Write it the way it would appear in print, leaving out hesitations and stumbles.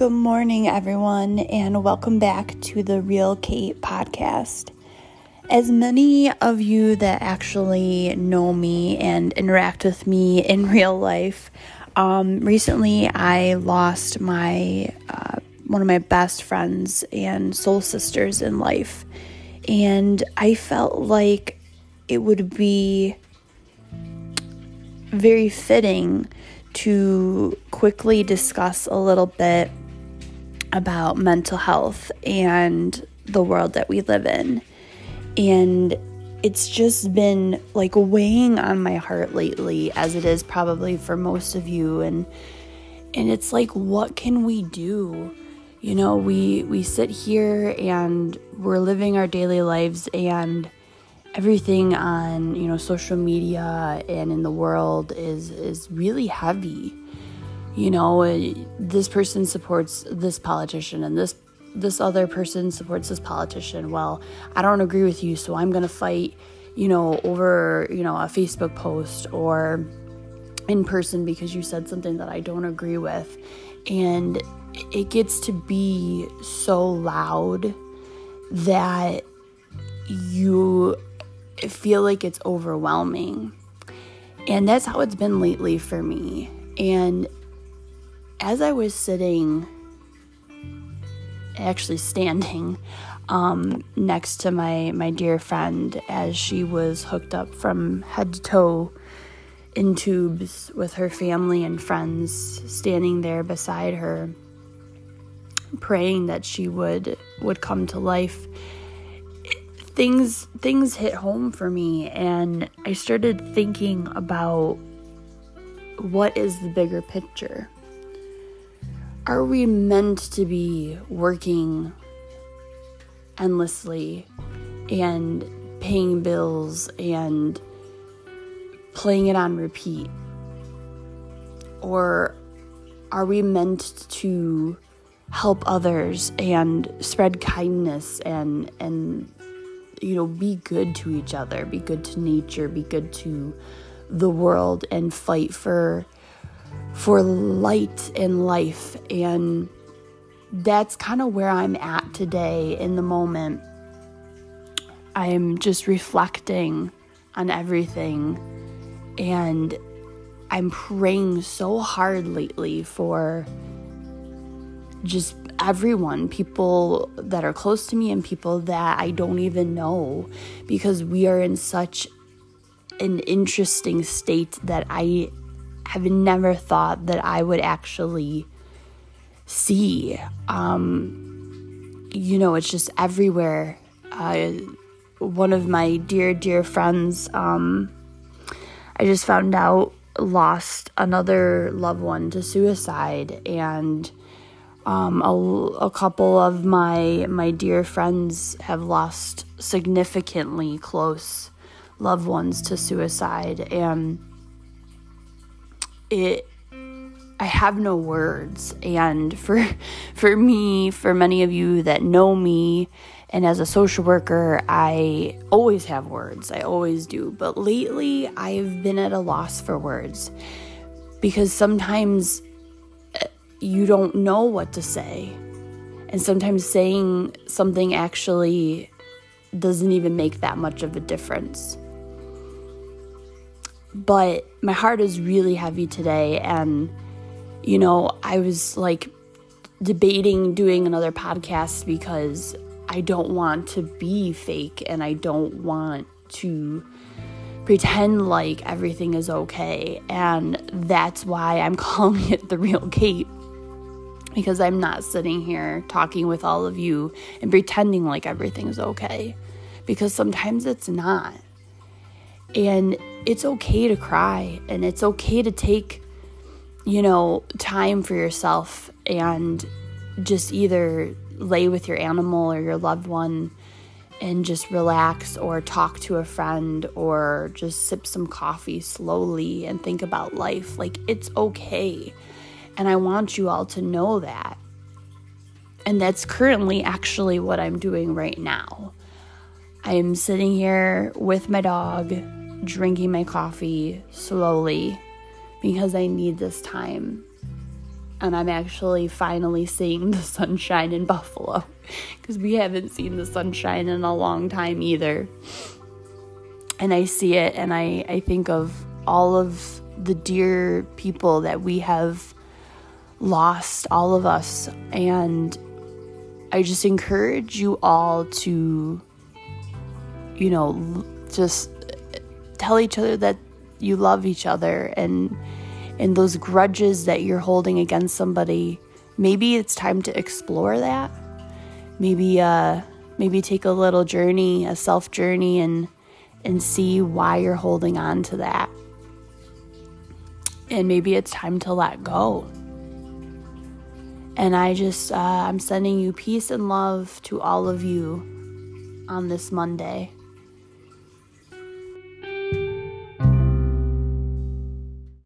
Good morning, everyone, and welcome back to the Real Kate podcast. As many of you that actually know me and interact with me in real life, recently I lost my one of my best friends and soul sisters in life, and I felt like it would be very fitting to quickly discuss a little bit about mental health and the world that we live in. And it's just been like weighing on my heart lately, as it is probably for most of you. And it's like, what can we do? You know, we sit here and we're living our daily lives and everything on, you know, social media and in the world is really heavy. You know, this person supports this politician and this other person supports this politician. Well, I don't agree with you, so I'm going to fight, you know, over, you know, a Facebook post or in person because you said something that I don't agree with. And it gets to be so loud that you feel like it's overwhelming. And that's how it's been lately for me. And as I was standing next to my dear friend as she was hooked up from head to toe in tubes with her family and friends, standing there beside her, praying that she would come to life, things hit home for me, and I started thinking about what is the bigger picture. Are we meant to be working endlessly and paying bills and playing it on repeat? Or are we meant to help others and spread kindness and you know, be good to each other, be good to nature, be good to the world, and fight for light and life? And that's kind of where I'm at today in the moment. I'm just reflecting on everything, and I'm praying so hard lately for just everyone, people that are close to me and people that I don't even know, because we are in such an interesting state that I have never thought that I would actually see. You know, it's just everywhere. One of my dear, dear friends, I just found out, lost another loved one to suicide, and a couple of my dear friends have lost significantly close loved ones to suicide, and I have no words. And for me, for many of you that know me, and as a social worker, I always have words. I always do. But lately, I've been at a loss for words, because sometimes you don't know what to say. And sometimes saying something actually doesn't even make that much of a difference. But my heart is really heavy today, and, you know, I was, like, debating doing another podcast because I don't want to be fake, and I don't want to pretend like everything is okay, and that's why I'm calling it The Real Kate, because I'm not sitting here talking with all of you and pretending like everything's okay, because sometimes it's not. And it's okay to cry, and it's okay to take, you know, time for yourself and just either lay with your animal or your loved one and just relax, or talk to a friend, or just sip some coffee slowly and think about life. Like, it's okay. And I want you all to know that. And that's currently actually what I'm doing right now. I am sitting here with my dog, drinking my coffee slowly, because I need this time. and I'm actually finally seeing the sunshine in Buffalo, because we haven't seen the sunshine in a long time either. And I see it, and I think of all of the dear people that we have lost, all of us, and I just encourage you all to, you know, just tell each other that you love each other, and those grudges that you're holding against somebody, maybe it's time to explore that. Maybe take a little journey, a self journey, and see why you're holding on to that. And maybe it's time to let go. And I just, I'm sending you peace and love to all of you on this Monday.